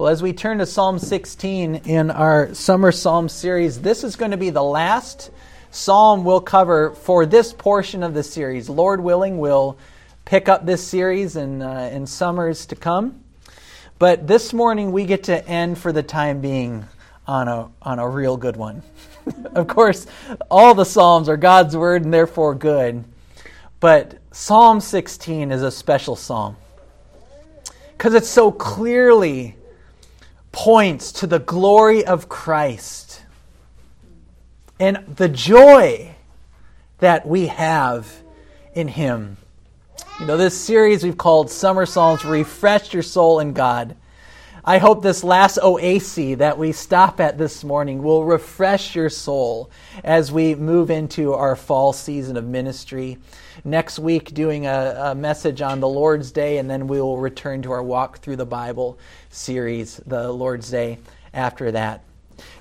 Well, as we turn to Psalm 16 in our Summer Psalms series, this is going to be the last psalm we'll cover for this portion of the series. Lord willing, we'll pick up this series in summers to come. But this morning we get to end for the time being on a real good one. Of course, all the Psalms are God's Word and therefore good. But Psalm 16 is a special psalm because it so clearly points to the glory of Christ and the joy that we have in Him. You know, this series we've called Summer Psalms Refresh Your Soul in God. I hope this last oasis that we stop at this morning will refresh your soul as we move into our fall season of ministry. Next week, doing a message on the Lord's Day, and then we will return to our Walk Through the Bible series, the Lord's Day, after that.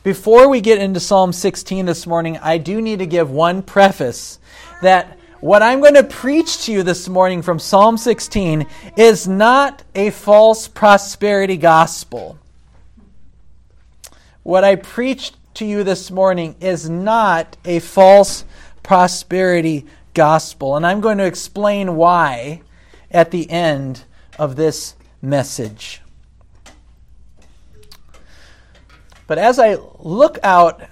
Before we get into Psalm 16 this morning, I do need to give one preface that what I'm going to preach to you this morning from Psalm 16 is not a false prosperity gospel. What I preached to you this morning is not a false prosperity gospel. And I'm going to explain why at the end of this message. But as I look out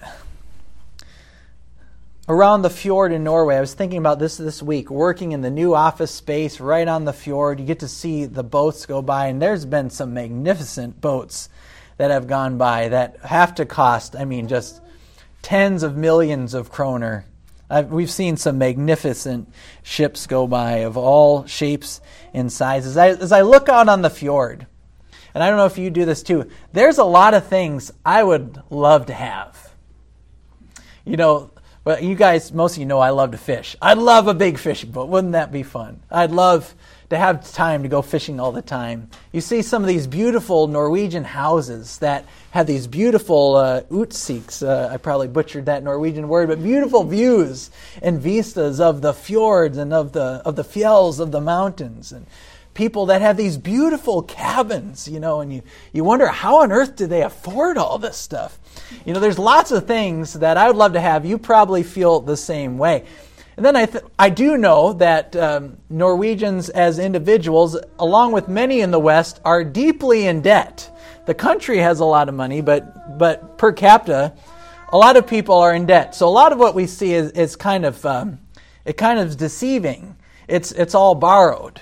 around the fjord in Norway, I was thinking about this week, working in the new office space right on the fjord. You get to see the boats go by, and there's been some magnificent boats that have gone by that have to cost, just tens of millions of kroner. We've seen some magnificent ships go by of all shapes and sizes. As I look out on the fjord, and I don't know if you do this too, there's a lot of things I would love to have. But you guys, most of you know I love to fish. I'd love a big fishing boat. Wouldn't that be fun? I'd love to have time to go fishing all the time. You see some of these beautiful Norwegian houses that have these beautiful utsiks. I probably butchered that Norwegian word, but beautiful views and vistas of the fjords and of the fjells of the mountains, and people that have these beautiful cabins, and you wonder, how on earth do they afford all this stuff? There's lots of things that I would love to have. You probably feel the same way. And then I do know that Norwegians as individuals, along with many in the West, are deeply in debt. The country has a lot of money, but per capita, a lot of people are in debt. So a lot of what we see is kind of deceiving. It's all borrowed.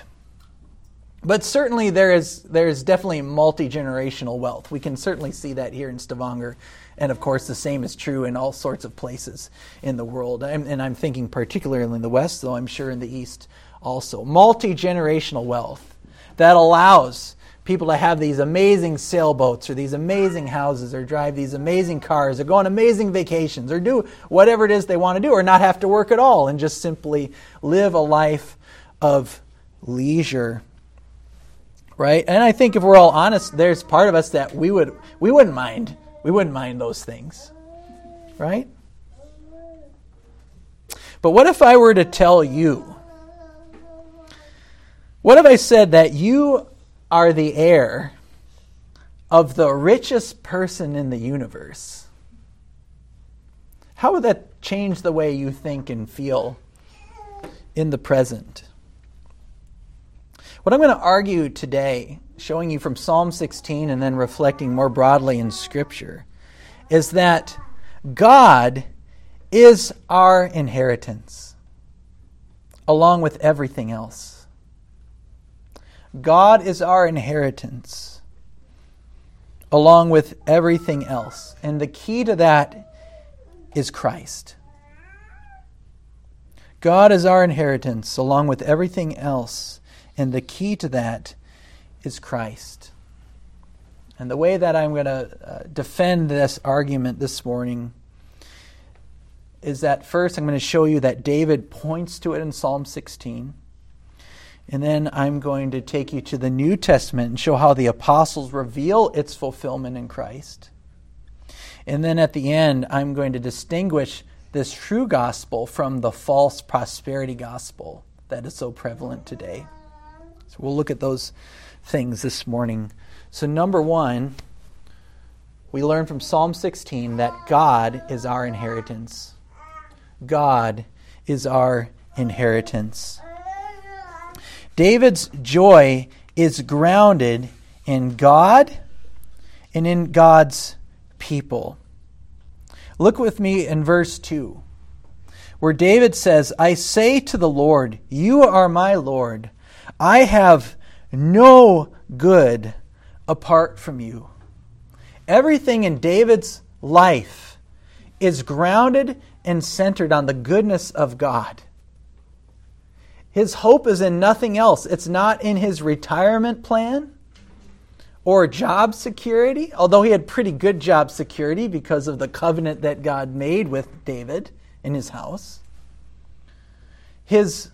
But certainly there is definitely multi-generational wealth. We can certainly see that here in Stavanger. And of course, the same is true in all sorts of places in the world. And I'm thinking particularly in the West, though I'm sure in the East also. Multi-generational wealth that allows people to have these amazing sailboats or these amazing houses or drive these amazing cars or go on amazing vacations or do whatever it is they want to do or not have to work at all and just simply live a life of leisure. Right? And I think if we're all honest, there's part of us that we wouldn't mind. We wouldn't mind those things. Right? But what if I were to tell you? What if I said that you are the heir of the richest person in the universe? How would that change the way you think and feel in the present? What I'm going to argue today, showing you from Psalm 16 and then reflecting more broadly in Scripture, is that God is our inheritance, along with everything else. God is our inheritance, along with everything else. And the key to that is Christ. God is our inheritance, along with everything else. And the key to that is Christ. And the way that I'm going to defend this argument this morning is that first I'm going to show you that David points to it in Psalm 16. And then I'm going to take you to the New Testament and show how the apostles reveal its fulfillment in Christ. And then at the end, I'm going to distinguish this true gospel from the false prosperity gospel that is so prevalent today. So we'll look at those things this morning. So number one, we learn from Psalm 16 that God is our inheritance. God is our inheritance. David's joy is grounded in God and in God's people. Look with me in verse 2, where David says, I say to the Lord, you are my Lord. I have no good apart from you. Everything in David's life is grounded and centered on the goodness of God. His hope is in nothing else. It's not in his retirement plan or job security, although he had pretty good job security because of the covenant that God made with David in his house. His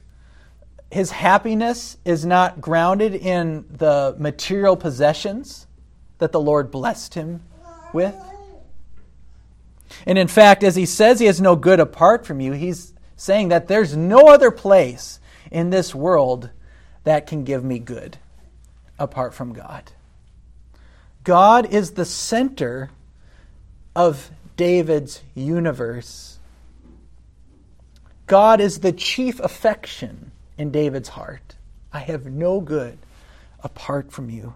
happiness is not grounded in the material possessions that the Lord blessed him with. And in fact, as he says he has no good apart from you, he's saying that there's no other place in this world that can give me good apart from God. God is the center of David's universe. God is the chief affection in David's heart. I have no good apart from you.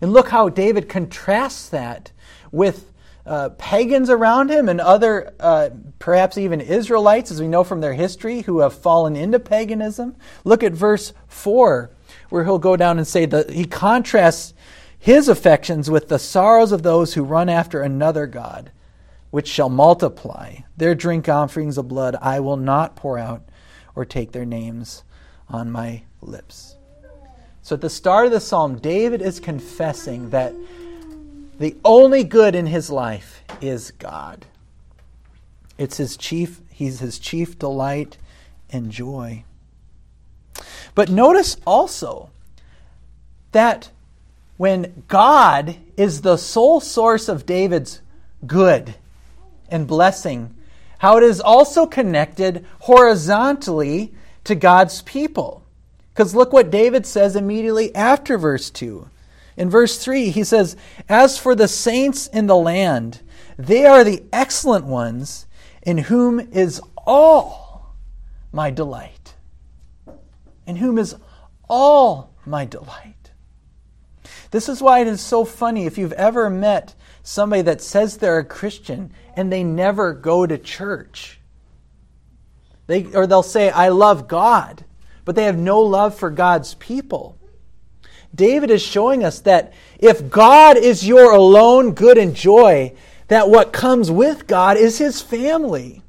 And look how David contrasts that with pagans around him and other, perhaps even Israelites, as we know from their history, who have fallen into paganism. Look at verse 4, where he'll go down and say that he contrasts his affections with the sorrows of those who run after another god, which shall multiply. Their drink offerings of blood I will not pour out, or take their names on my lips. So at the start of the psalm, David is confessing that the only good in his life is God. It's his chief, he's his chief delight and joy. But notice also that when God is the sole source of David's good and blessing, how it is also connected horizontally to God's people. Because look what David says immediately after verse 2. In verse 3, he says, as for the saints in the land, they are the excellent ones in whom is all my delight. In whom is all my delight. This is why it is so funny if you've ever met somebody that says they're a Christian and they never go to church. They'll say, I love God, but they have no love for God's people. David is showing us that if God is your alone good and joy, that what comes with God is his family,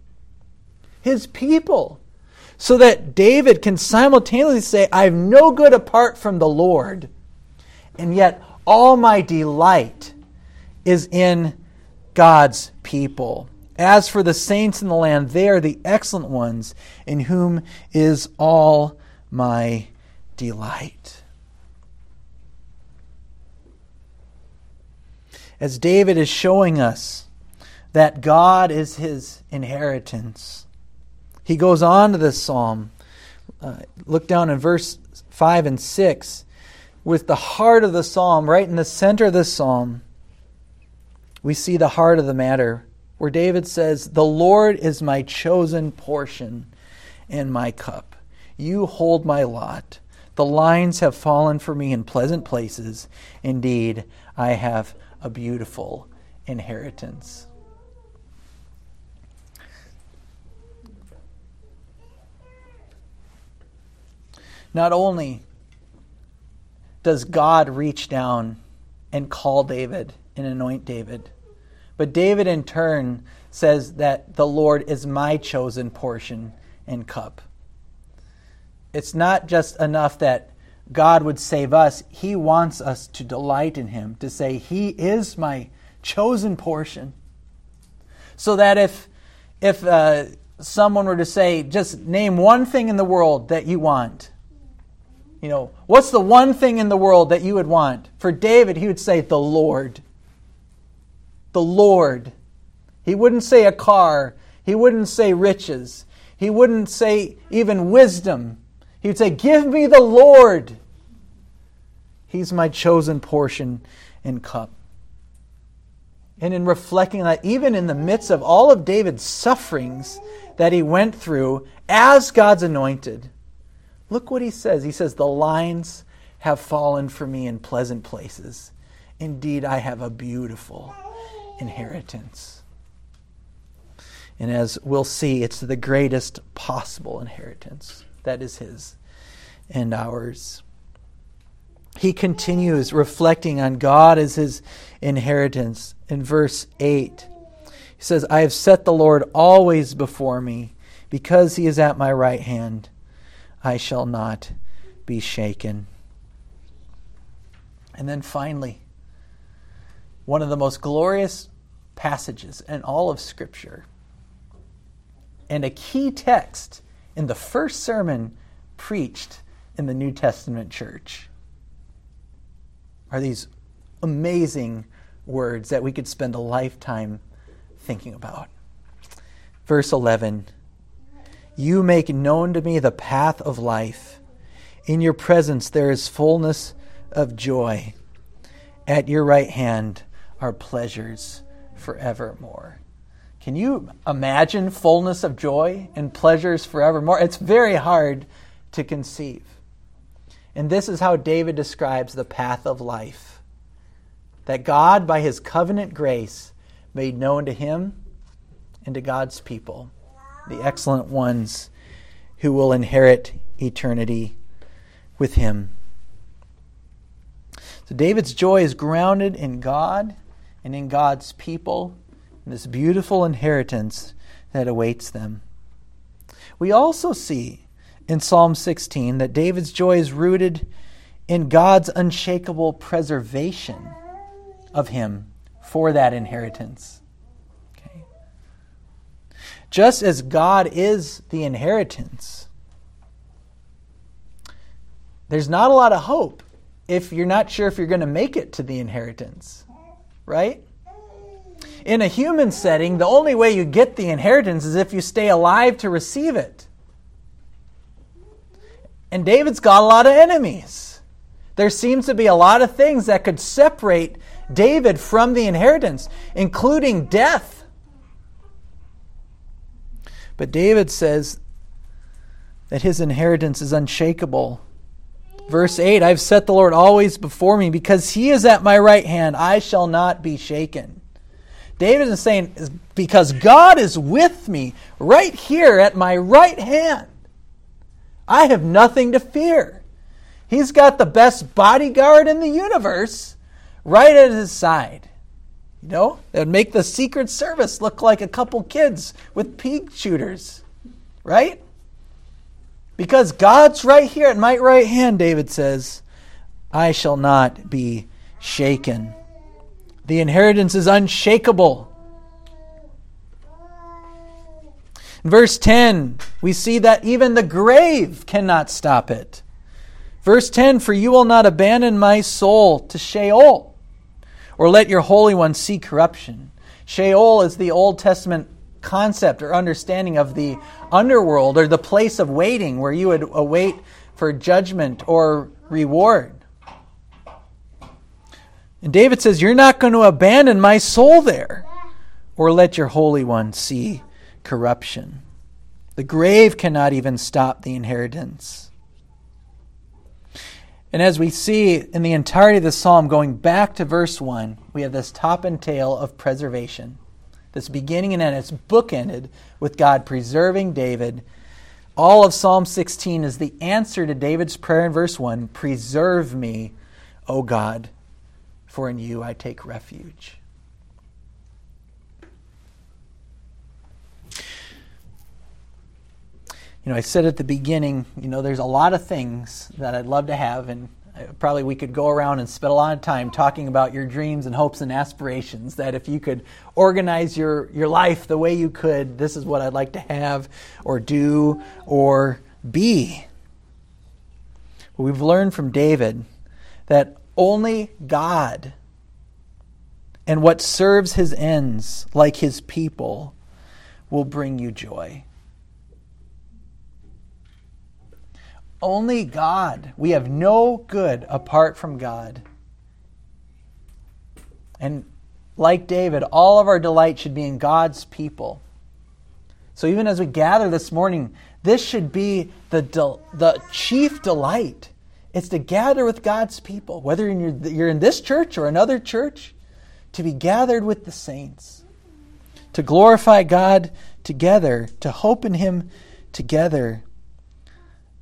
his people. So that David can simultaneously say, I have no good apart from the Lord, and yet all my delight is in God's people. As for the saints in the land, they are the excellent ones in whom is all my delight. As David is showing us that God is his inheritance, he goes on to this psalm. Look down in verse 5 and 6. With the heart of the psalm, right in the center of the psalm, we see the heart of the matter, where David says, the Lord is my chosen portion and my cup. You hold my lot. The lines have fallen for me in pleasant places. Indeed, I have a beautiful inheritance. Not only does God reach down and call David and anoint David, but David in turn says that the Lord is my chosen portion and cup. It's not just enough that God would save us. He wants us to delight in him, to say he is my chosen portion. So that if someone were to say, just name one thing in the world that you want, you know, what's the one thing in the world that you would want? For David, he would say, the Lord. The Lord. He wouldn't say a car. He wouldn't say riches. He wouldn't say even wisdom. He would say, give me the Lord. He's my chosen portion and cup. and in reflecting on that, even in the midst of all of David's sufferings that he went through as God's anointed, look what he says. He says, "The lines have fallen for me in pleasant places. Indeed, I have a beautiful inheritance." And as we'll see, it's the greatest possible inheritance that is his and ours. He continues reflecting on God as his inheritance. In verse 8, he says, "I have set the Lord always before me. Because he is at my right hand, I shall not be shaken." And then finally, one of the most glorious passages in all of Scripture, and a key text in the first sermon preached in the New Testament church, are these amazing words that we could spend a lifetime thinking about. Verse 11, "You make known to me the path of life. In your presence there is fullness of joy. At your right hand are pleasures forevermore." Can you imagine fullness of joy and pleasures forevermore? It's very hard to conceive. And this is how David describes the path of life that God, by his covenant grace, made known to him and to God's people, the excellent ones who will inherit eternity with him. So David's joy is grounded in God and in God's people, and this beautiful inheritance that awaits them. We also see in Psalm 16 that David's joy is rooted in God's unshakable preservation of him for that inheritance. Okay. Just as God is the inheritance, there's not a lot of hope if you're not sure if you're going to make it to the inheritance, right? In a human setting, the only way you get the inheritance is if you stay alive to receive it. And David's got a lot of enemies. There seems to be a lot of things that could separate David from the inheritance, including death. But David says that his inheritance is unshakable. Verse 8, "I've set the Lord always before me. Because he is at my right hand, I shall not be shaken." David is saying, because God is with me right here at my right hand, I have nothing to fear. He's got the best bodyguard in the universe right at his side. You know, that would make the Secret Service look like a couple kids with pea shooters, right? Because God's right here at my right hand, David says, I shall not be shaken. The inheritance is unshakable. In verse 10, we see that even the grave cannot stop it. Verse 10, "For you will not abandon my soul to Sheol, or let your Holy One see corruption." Sheol is the Old Testament concept or understanding of the underworld, or the place of waiting where you would await for judgment or reward. And David says, you're not going to abandon my soul there or let your Holy One see corruption. The grave cannot even stop the inheritance. And as we see in the entirety of the psalm, going back to verse 1, we have this top and tail of preservation. This beginning and end, it's bookended with God preserving David. All of Psalm 16 is the answer to David's prayer in verse 1, "Preserve me, O God, for in you I take refuge." You know, I said at the beginning, you know, there's a lot of things that I'd love to have, and probably we could go around and spend a lot of time talking about your dreams and hopes and aspirations, that if you could organize your life the way you could, this is what I'd like to have or do or be. But we've learned from David that only God and what serves his ends, like his people, will bring you joy. Only God. We have no good apart from God. And Like David, all of our delight should be in God's people. So even as we gather this morning, this should be the chief delight. It's to gather with God's people, whether you're in this church or another church, to be gathered with the saints, to glorify God together, to hope in Him together.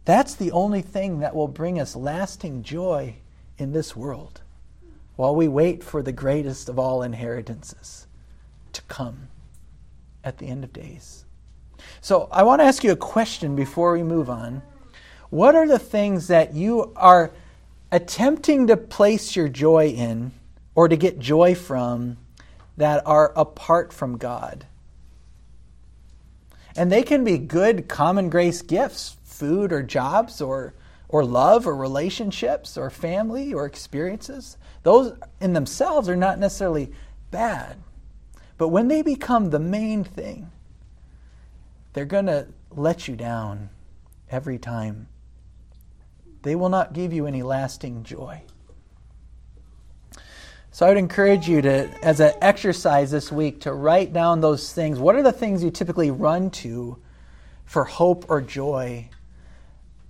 That's the only thing that will bring us lasting joy in this world while we wait for the greatest of all inheritances to come at the end of days. So I want to ask you a question before we move on. What are the things that you are attempting to place your joy in or to get joy from that are apart from God? And they can be good common grace gifts, food or jobs or love or relationships or family or experiences. Those in themselves are not necessarily bad. But when they become the main thing, they're going to let you down every time. They will not give you any lasting joy. So I would encourage you to, as an exercise this week, to write down those things. What are the things you typically run to for hope or joy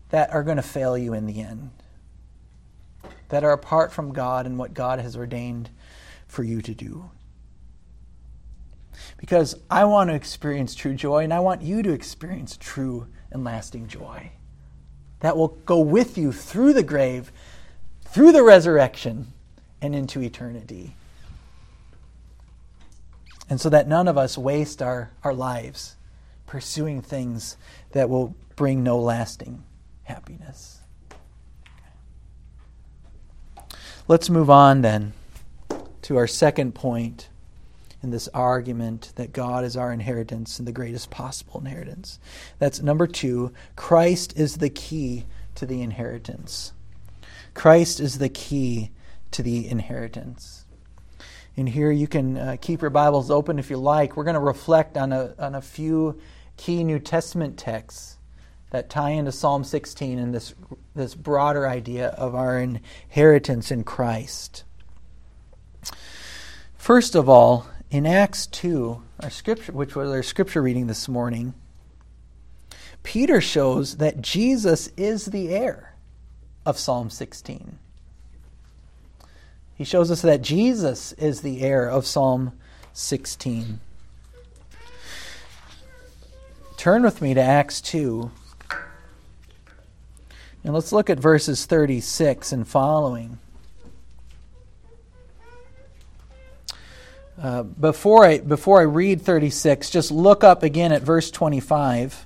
that are going to fail you in the end, that are apart from God and what God has ordained for you to do? Because I want to experience true joy, and I want you to experience true and lasting joy that will go with you through the grave, through the resurrection, and into eternity. And so that none of us waste our lives pursuing things that will bring no lasting happiness. Let's move on then to our second point in this argument that God is our inheritance and the greatest possible inheritance. That's number 2, Christ is the key to the inheritance. Christ is the key to the inheritance. And here you can keep your Bibles open if you like. We're going to reflect on a few key New Testament texts that tie into Psalm 16 and this broader idea of our inheritance in Christ. First of all, in Acts 2, our scripture, which was our scripture reading this morning, Peter shows that Jesus is the heir of Psalm 16. He shows us that Jesus is the heir of Psalm 16. Turn with me to Acts 2, and let's look at verses 36 and following. Before I read 36, just look up again at verse 25,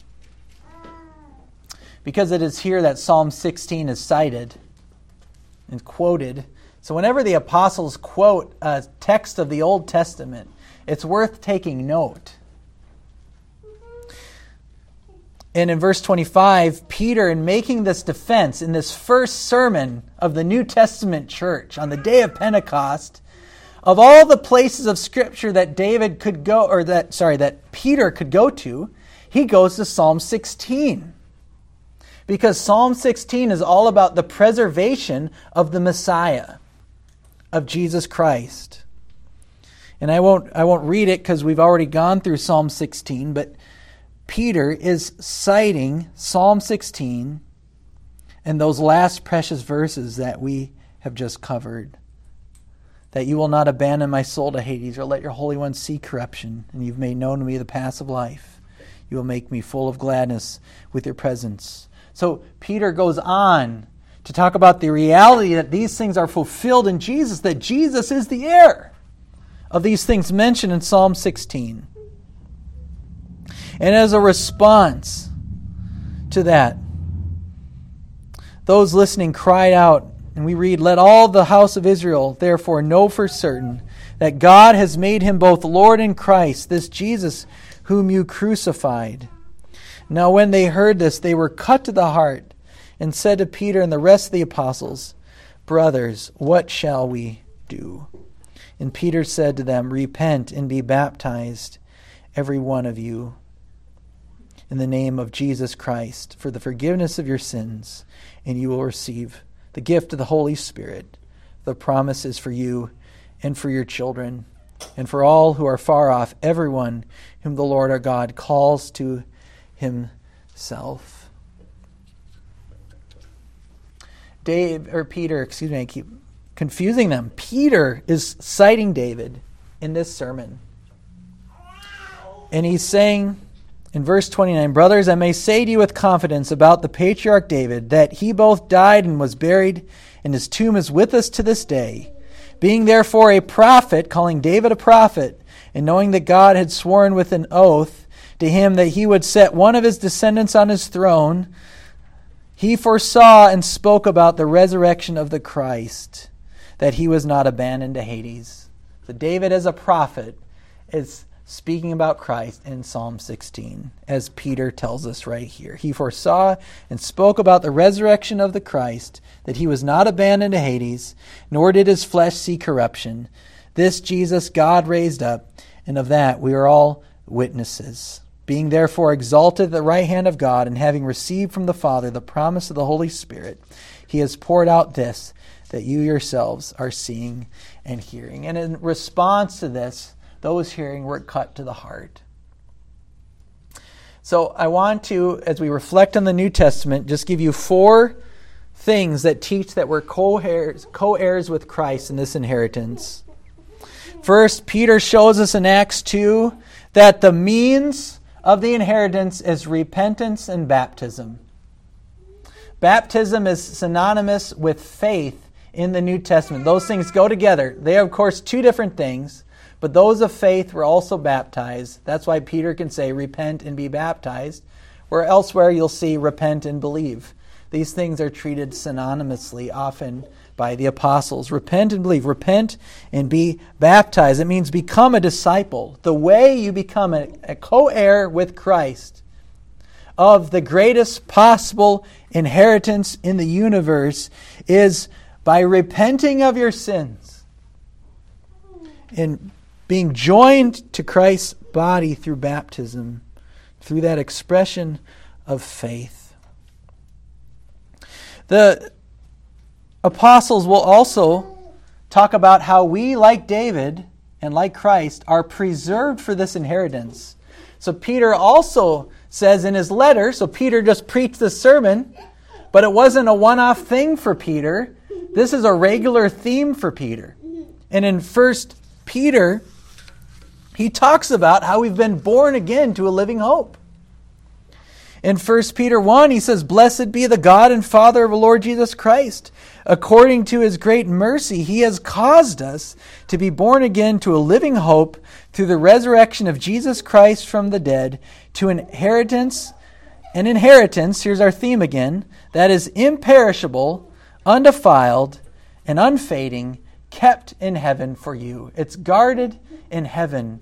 because it is here that Psalm 16 is cited and quoted. So whenever the apostles quote a text of the Old Testament, it's worth taking note. And in verse 25, Peter, in making this defense in this first sermon of the New Testament church on the day of Pentecost, of all the places of Scripture that David could go, or that Peter could go to, he goes to Psalm 16. Because Psalm 16 is all about the preservation of the Messiah, of Jesus Christ. And I won't read it because we've already gone through Psalm 16, but Peter is citing Psalm 16 and those last precious verses that we have just covered. That you will not abandon my soul to Hades or let your Holy One see corruption. And you've made known to me the paths of life. You will make me full of gladness with your presence. So Peter goes on to talk about the reality that these things are fulfilled in Jesus, that Jesus is the heir of these things mentioned in Psalm 16. And as a response to that, those listening cried out, and we read, "Let all the house of Israel therefore know for certain that God has made him both Lord and Christ, this Jesus whom you crucified." Now when they heard this, they were cut to the heart and said to Peter and the rest of the apostles, "Brothers, what shall we do?" And Peter said to them, "Repent and be baptized, every one of you, in the name of Jesus Christ, for the forgiveness of your sins, and you will receive the gift of the Holy Spirit. The promise is for you and for your children, and for all who are far off, everyone whom the Lord our God calls to himself. Peter, I keep confusing them. Peter is citing David in this sermon. And he's saying in verse 29, "Brothers, I may say to you with confidence about the patriarch David, that he both died and was buried, and his tomb is with us to this day. Being therefore a prophet," calling David a prophet, "and knowing that God had sworn with an oath to him that he would set one of his descendants on his throne, he foresaw and spoke about the resurrection of the Christ, that he was not abandoned to Hades." So David as a prophet is speaking about Christ in Psalm 16, as Peter tells us right here. He foresaw and spoke about the resurrection of the Christ, that he was not abandoned to Hades, nor did his flesh see corruption. This Jesus God raised up, and of that we are all witnesses. Being therefore exalted at the right hand of God, and having received from the Father the promise of the Holy Spirit, he has poured out this, that you yourselves are seeing and hearing. And in response to this, those hearing were cut to the heart. So I want to, as we reflect on the New Testament, just give you four things that teach that we're co-heirs with Christ in this inheritance. First, Peter shows us in Acts 2 that the means of the inheritance is repentance and baptism. Baptism is synonymous with faith in the New Testament. Those things go together. They are, of course, two different things. But those of faith were also baptized. That's why Peter can say, repent and be baptized. Where elsewhere you'll see, repent and believe. These things are treated synonymously often by the apostles. Repent and believe. Repent and be baptized. It means become a disciple. The way you become a co-heir with Christ of the greatest possible inheritance in the universe is by repenting of your sins and being joined to Christ's body through baptism, through that expression of faith. The apostles will also talk about how we, like David and like Christ, are preserved for this inheritance. So Peter also says in his letter, so Peter just preached the sermon, but it wasn't a one-off thing for Peter. This is a regular theme for Peter. And in 1 Peter, he talks about how we've been born again to a living hope. In 1 Peter 1, he says, "Blessed be the God and Father of our Lord Jesus Christ. According to his great mercy, he has caused us to be born again to a living hope through the resurrection of Jesus Christ from the dead, to an inheritance, here's our theme again, that is imperishable, undefiled, and unfading, kept in heaven for you." It's guarded in heaven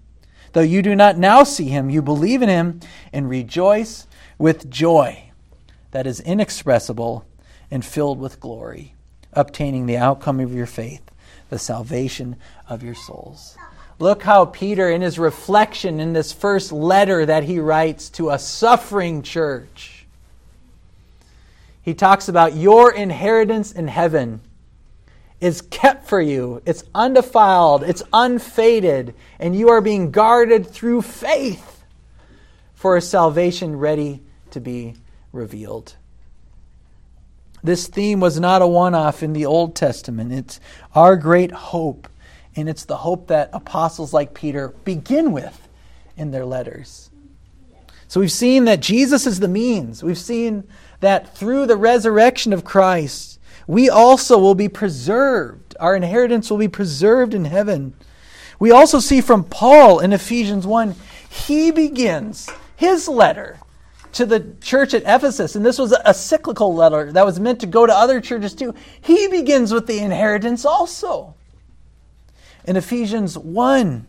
Though you do not now see him, you believe in him and rejoice with joy that is inexpressible and filled with glory, obtaining the outcome of your faith, the salvation of your souls. Look how Peter, in his reflection in this first letter that he writes to a suffering church, he talks about your inheritance in heaven is kept for you. It's undefiled. It's unfaded. And you are being guarded through faith for a salvation ready to be revealed. This theme was not a one-off in the Old Testament. It's our great hope. And it's the hope that apostles like Peter begin with in their letters. So we've seen that Jesus is the means. We've seen that through the resurrection of Christ, we also will be preserved. Our inheritance will be preserved in heaven. We also see from Paul in Ephesians 1, he begins his letter to the church at Ephesus. And this was a cyclical letter that was meant to go to other churches too. He begins with the inheritance also. In Ephesians 1,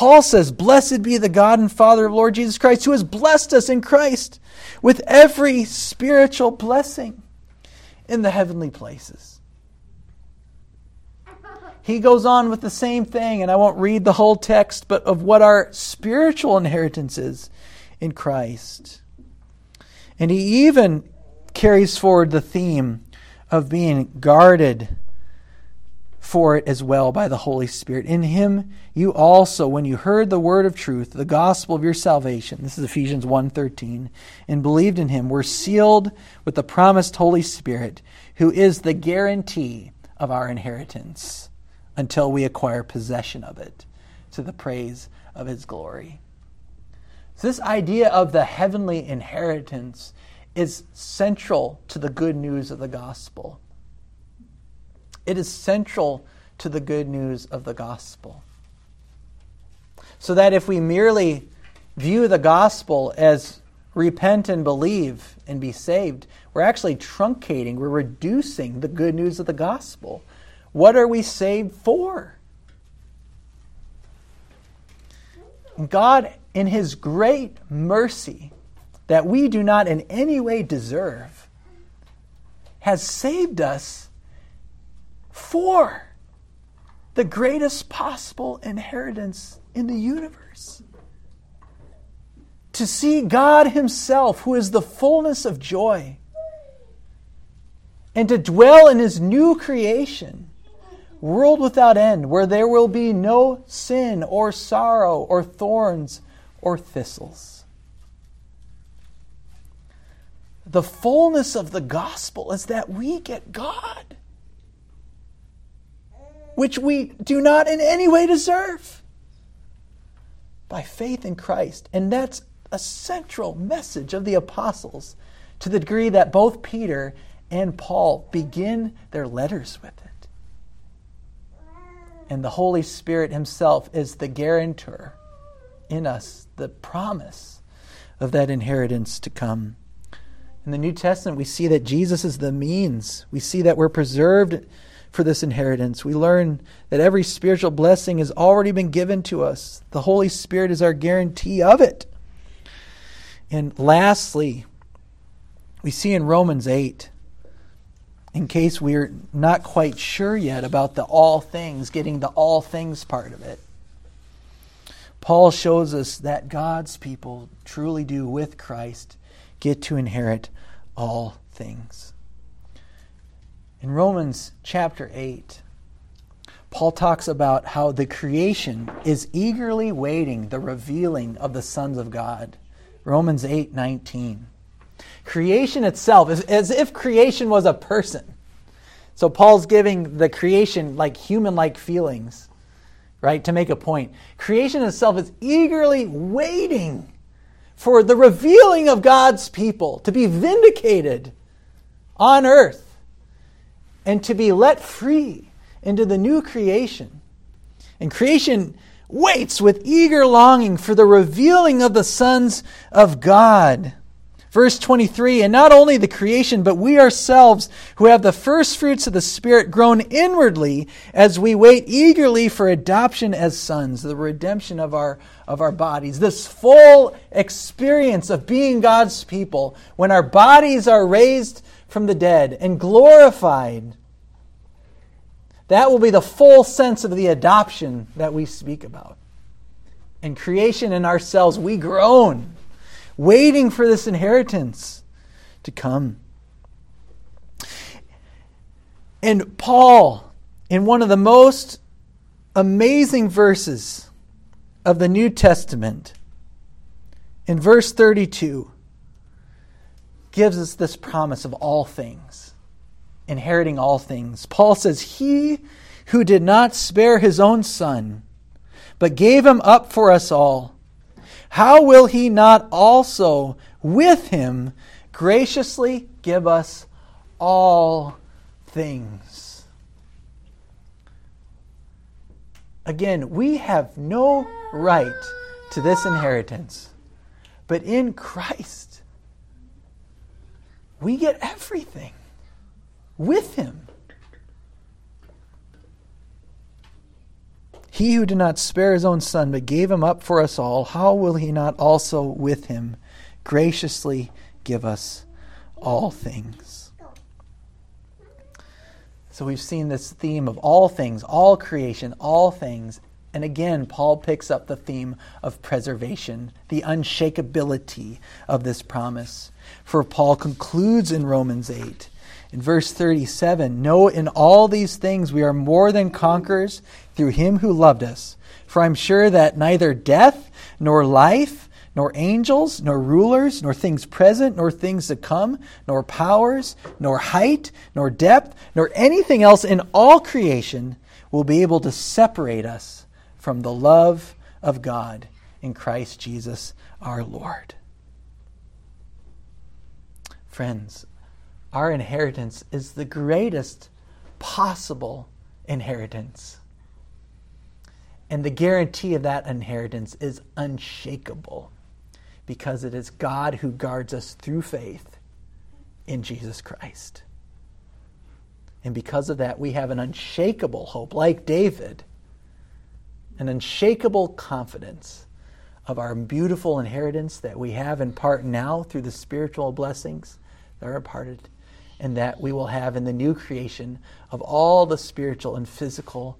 Paul says, "Blessed be the God and Father of Lord Jesus Christ, who has blessed us in Christ with every spiritual blessing in the heavenly places." He goes on with the same thing, and I won't read the whole text, but of what our spiritual inheritance is in Christ. And he even carries forward the theme of being guarded for it as well by the Holy Spirit. In him you also, when you heard the word of truth, the gospel of your salvation, this is Ephesians 1:13, and believed in him, were sealed with the promised Holy Spirit, who is the guarantee of our inheritance until we acquire possession of it, to the praise of his glory. So this idea of the heavenly inheritance is central to the good news of the gospel. It is central to the good news of the gospel. So that if we merely view the gospel as repent and believe and be saved, we're actually truncating, we're reducing the good news of the gospel. What are we saved for? God, in his great mercy that we do not in any way deserve, has saved us for the greatest possible inheritance in the universe. To see God himself, who is the fullness of joy, and to dwell in his new creation, world without end, where there will be no sin or sorrow or thorns or thistles. The fullness of the gospel is that we get God, which we do not in any way deserve, by faith in Christ. And that's a central message of the apostles, to the degree that both Peter and Paul begin their letters with it. And the Holy Spirit himself is the guarantor in us, the promise of that inheritance to come. In the New Testament, we see that Jesus is the means. We see that we're preserved for this inheritance. We learn that every spiritual blessing has already been given to us. The Holy Spirit is our guarantee of it. And lastly, we see in Romans 8, in case we're not quite sure yet about the all things, getting the all things part of it, Paul shows us that God's people truly do, with Christ, get to inherit all things. In Romans chapter 8, Paul talks about how the creation is eagerly waiting the revealing of the sons of God. Romans 8:19. Creation itself is as if creation was a person. So Paul's giving the creation like human-like feelings, right, to make a point. Creation itself is eagerly waiting for the revealing of God's people to be vindicated on earth, and to be let free into the new creation. And creation waits with eager longing for the revealing of the sons of God. Verse 23, and not only the creation, but we ourselves, who have the first fruits of the Spirit, grown inwardly as we wait eagerly for adoption as sons, the redemption of our bodies. This full experience of being God's people, when our bodies are raised from the dead and glorified, that will be the full sense of the adoption that we speak about. And creation in ourselves, we groan, waiting for this inheritance to come. And Paul, in one of the most amazing verses of the New Testament, in verse 32, gives us this promise of all things, inheriting all things. Paul says, "He who did not spare his own son, but gave him up for us all, how will he not also with him graciously give us all things?" Again, we have no right to this inheritance, but in Christ, we get everything with him. He who did not spare his own son, but gave him up for us all, how will he not also with him graciously give us all things? So we've seen this theme of all things, all creation, all things. And again, Paul picks up the theme of preservation, the unshakability of this promise. For Paul concludes in Romans 8, in verse 37, "No, in all these things we are more than conquerors through him who loved us. For I'm sure that neither death, nor life, nor angels, nor rulers, nor things present, nor things to come, nor powers, nor height, nor depth, nor anything else in all creation will be able to separate us from the love of God in Christ Jesus our Lord." Friends, our inheritance is the greatest possible inheritance. And the guarantee of that inheritance is unshakable because it is God who guards us through faith in Jesus Christ. And because of that, we have an unshakable hope, like David, an unshakable confidence of our beautiful inheritance that we have in part now through the spiritual blessings that are imparted, and that we will have in the new creation of all the spiritual and physical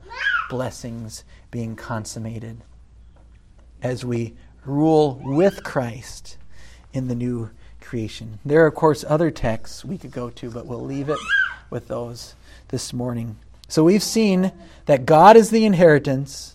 blessings being consummated as we rule with Christ in the new creation. There are, of course, other texts we could go to, but we'll leave it with those this morning. So we've seen that God is the inheritance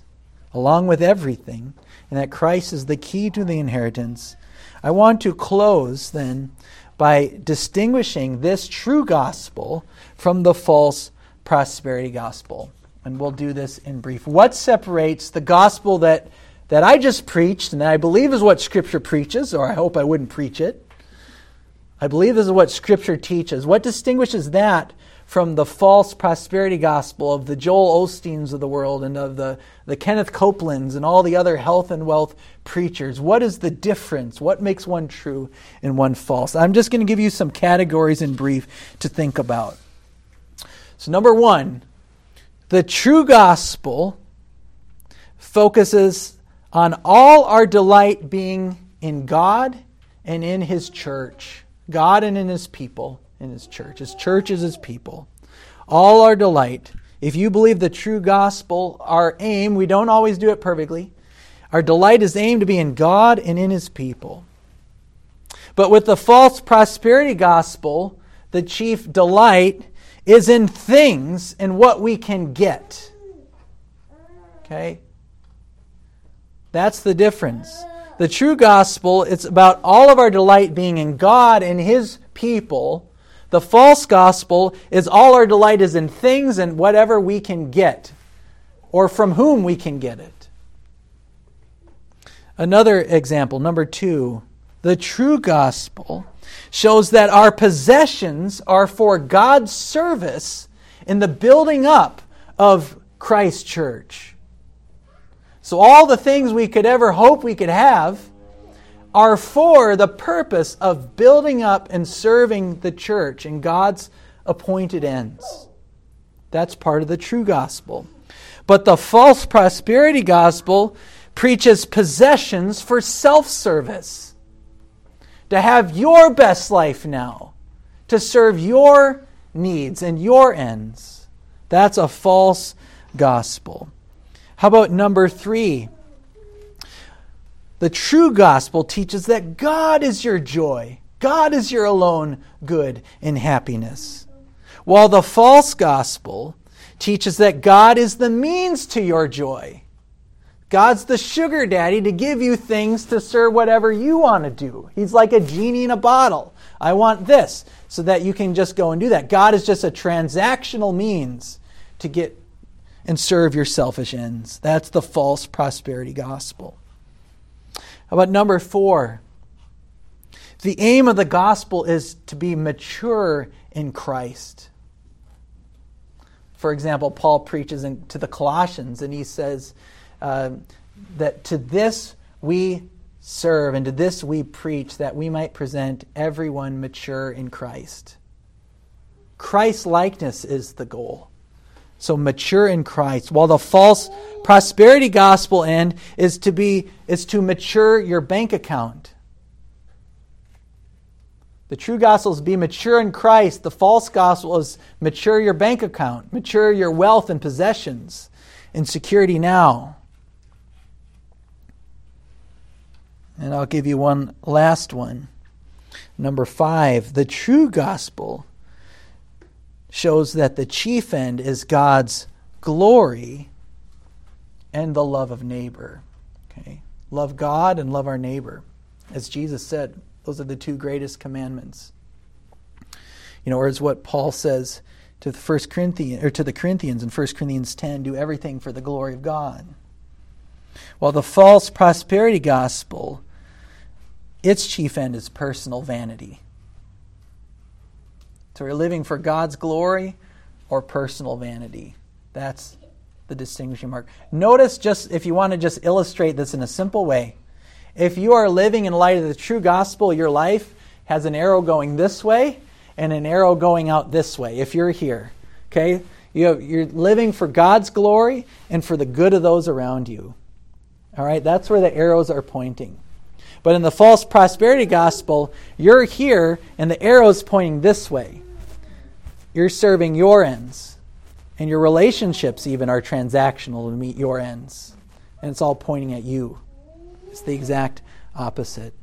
along with everything, and that Christ is the key to the inheritance. I want to close then by distinguishing this true gospel from the false prosperity gospel. And we'll do this in brief. What separates the gospel that I just preached, and that I believe is what Scripture preaches, or I hope I wouldn't preach it. I believe this is what Scripture teaches. What distinguishes that from the false prosperity gospel of the Joel Osteens of the world and of the Kenneth Copelands and all the other health and wealth preachers? What is the difference? What makes one true and one false? I'm just going to give you some categories in brief to think about. So number one, the true gospel focuses on all our delight being in God and in His church. God and in His people, in His church. His church is His people. All our delight. If you believe the true gospel, our aim, we don't always do it perfectly, our delight is aimed to be in God and in His people. But with the false prosperity gospel, the chief delight is in things and what we can get. Okay? That's the difference. The true gospel, it's about all of our delight being in God and His people. The false gospel is all our delight is in things and whatever we can get, or from whom we can get it. Another example, number two, the true gospel shows that our possessions are for God's service in the building up of Christ's church. So all the things we could ever hope we could have are for the purpose of building up and serving the church and God's appointed ends. That's part of the true gospel. But the false prosperity gospel preaches possessions for self-service, to have your best life now, to serve your needs and your ends. That's a false gospel. How about number three? The true gospel teaches that God is your joy. God is your alone good and happiness. While the false gospel teaches that God is the means to your joy. God's the sugar daddy to give you things to serve whatever you want to do. He's like a genie in a bottle. I want this so that you can just go and do that. God is just a transactional means to get and serve your selfish ends. That's the false prosperity gospel. How about number four? The aim of the gospel is to be mature in Christ. For example, Paul preaches to the Colossians, and he says that to this we serve and to this we preach, that we might present everyone mature in Christ. Christ-likeness is the goal. So mature in Christ. While the false prosperity gospel end is to mature your bank account. The true gospel is be mature in Christ. The false gospel is mature your bank account, mature your wealth and possessions and security now. And I'll give you one last one. Number 5, the true gospel shows that the chief end is God's glory and the love of neighbor. Okay? Love God and love our neighbor. As Jesus said, those are the two greatest commandments. You know, or as what Paul says to the Corinthians in 1 Corinthians 10, do everything for the glory of God. While the false prosperity gospel, its chief end is personal vanity. So we're living for God's glory or personal vanity. That's the distinguishing mark. Notice, just if you want to just illustrate this in a simple way, if you are living in light of the true gospel, your life has an arrow going this way and an arrow going out this way. If you're here, okay, you're living for God's glory and for the good of those around you. All right, that's where the arrows are pointing. But in the false prosperity gospel, you're here and the arrow's pointing this way. You're serving your ends, and your relationships even are transactional to meet your ends. And it's all pointing at you. It's the exact opposite.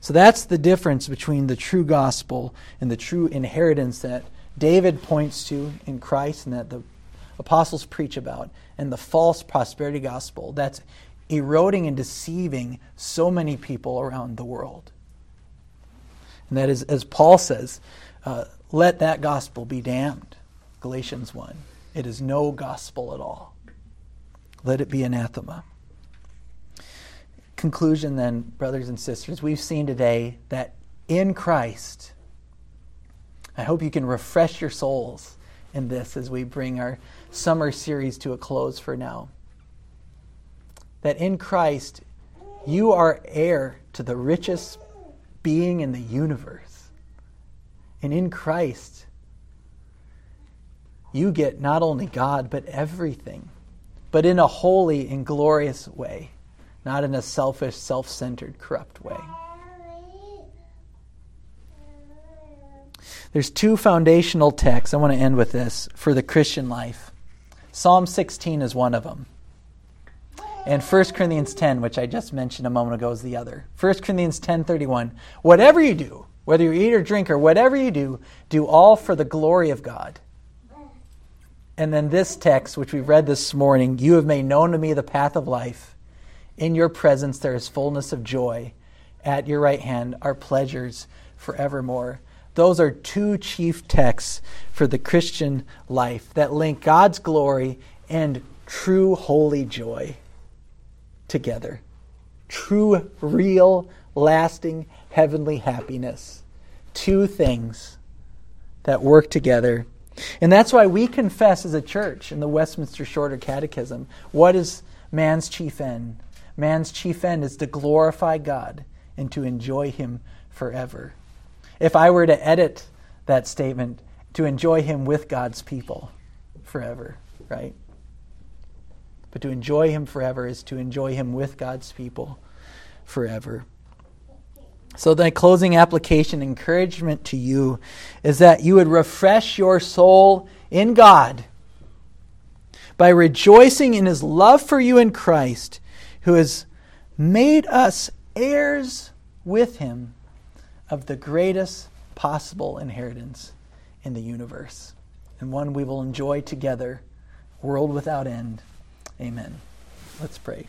So that's the difference between the true gospel and the true inheritance that David points to in Christ and that the apostles preach about, and the false prosperity gospel that's eroding and deceiving so many people around the world. And that is, as Paul says, let that gospel be damned. Galatians 1. It is no gospel at all. Let it be anathema. Conclusion then, brothers and sisters, we've seen today that in Christ, I hope you can refresh your souls in this as we bring our summer series to a close for now. That in Christ, you are heir to the richest being in the universe. And in Christ, you get not only God, but everything, but in a holy and glorious way. Not in a selfish, self-centered, corrupt way. There's two foundational texts, I want to end with this, for the Christian life. Psalm 16 is one of them. And 1 Corinthians 10, which I just mentioned a moment ago, is the other. 1 Corinthians 10:31, whatever you do, whether you eat or drink or whatever you do, do all for the glory of God. And then this text, which we read this morning, you have made known to me the path of life. In your presence there is fullness of joy. At your right hand are pleasures forevermore. Those are two chief texts for the Christian life that link God's glory and true holy joy together. True, real, lasting, heavenly happiness. Two things that work together. And that's why we confess as a church in the Westminster Shorter Catechism, what is man's chief end? Man's chief end is to glorify God and to enjoy Him forever. If I were to edit that statement, to enjoy Him with God's people forever, right? But to enjoy Him forever is to enjoy Him with God's people forever. So the closing application, encouragement to you, is that you would refresh your soul in God by rejoicing in His love for you in Christ, who has made us heirs with Him of the greatest possible inheritance in the universe, and one we will enjoy together, world without end. Amen. Let's pray.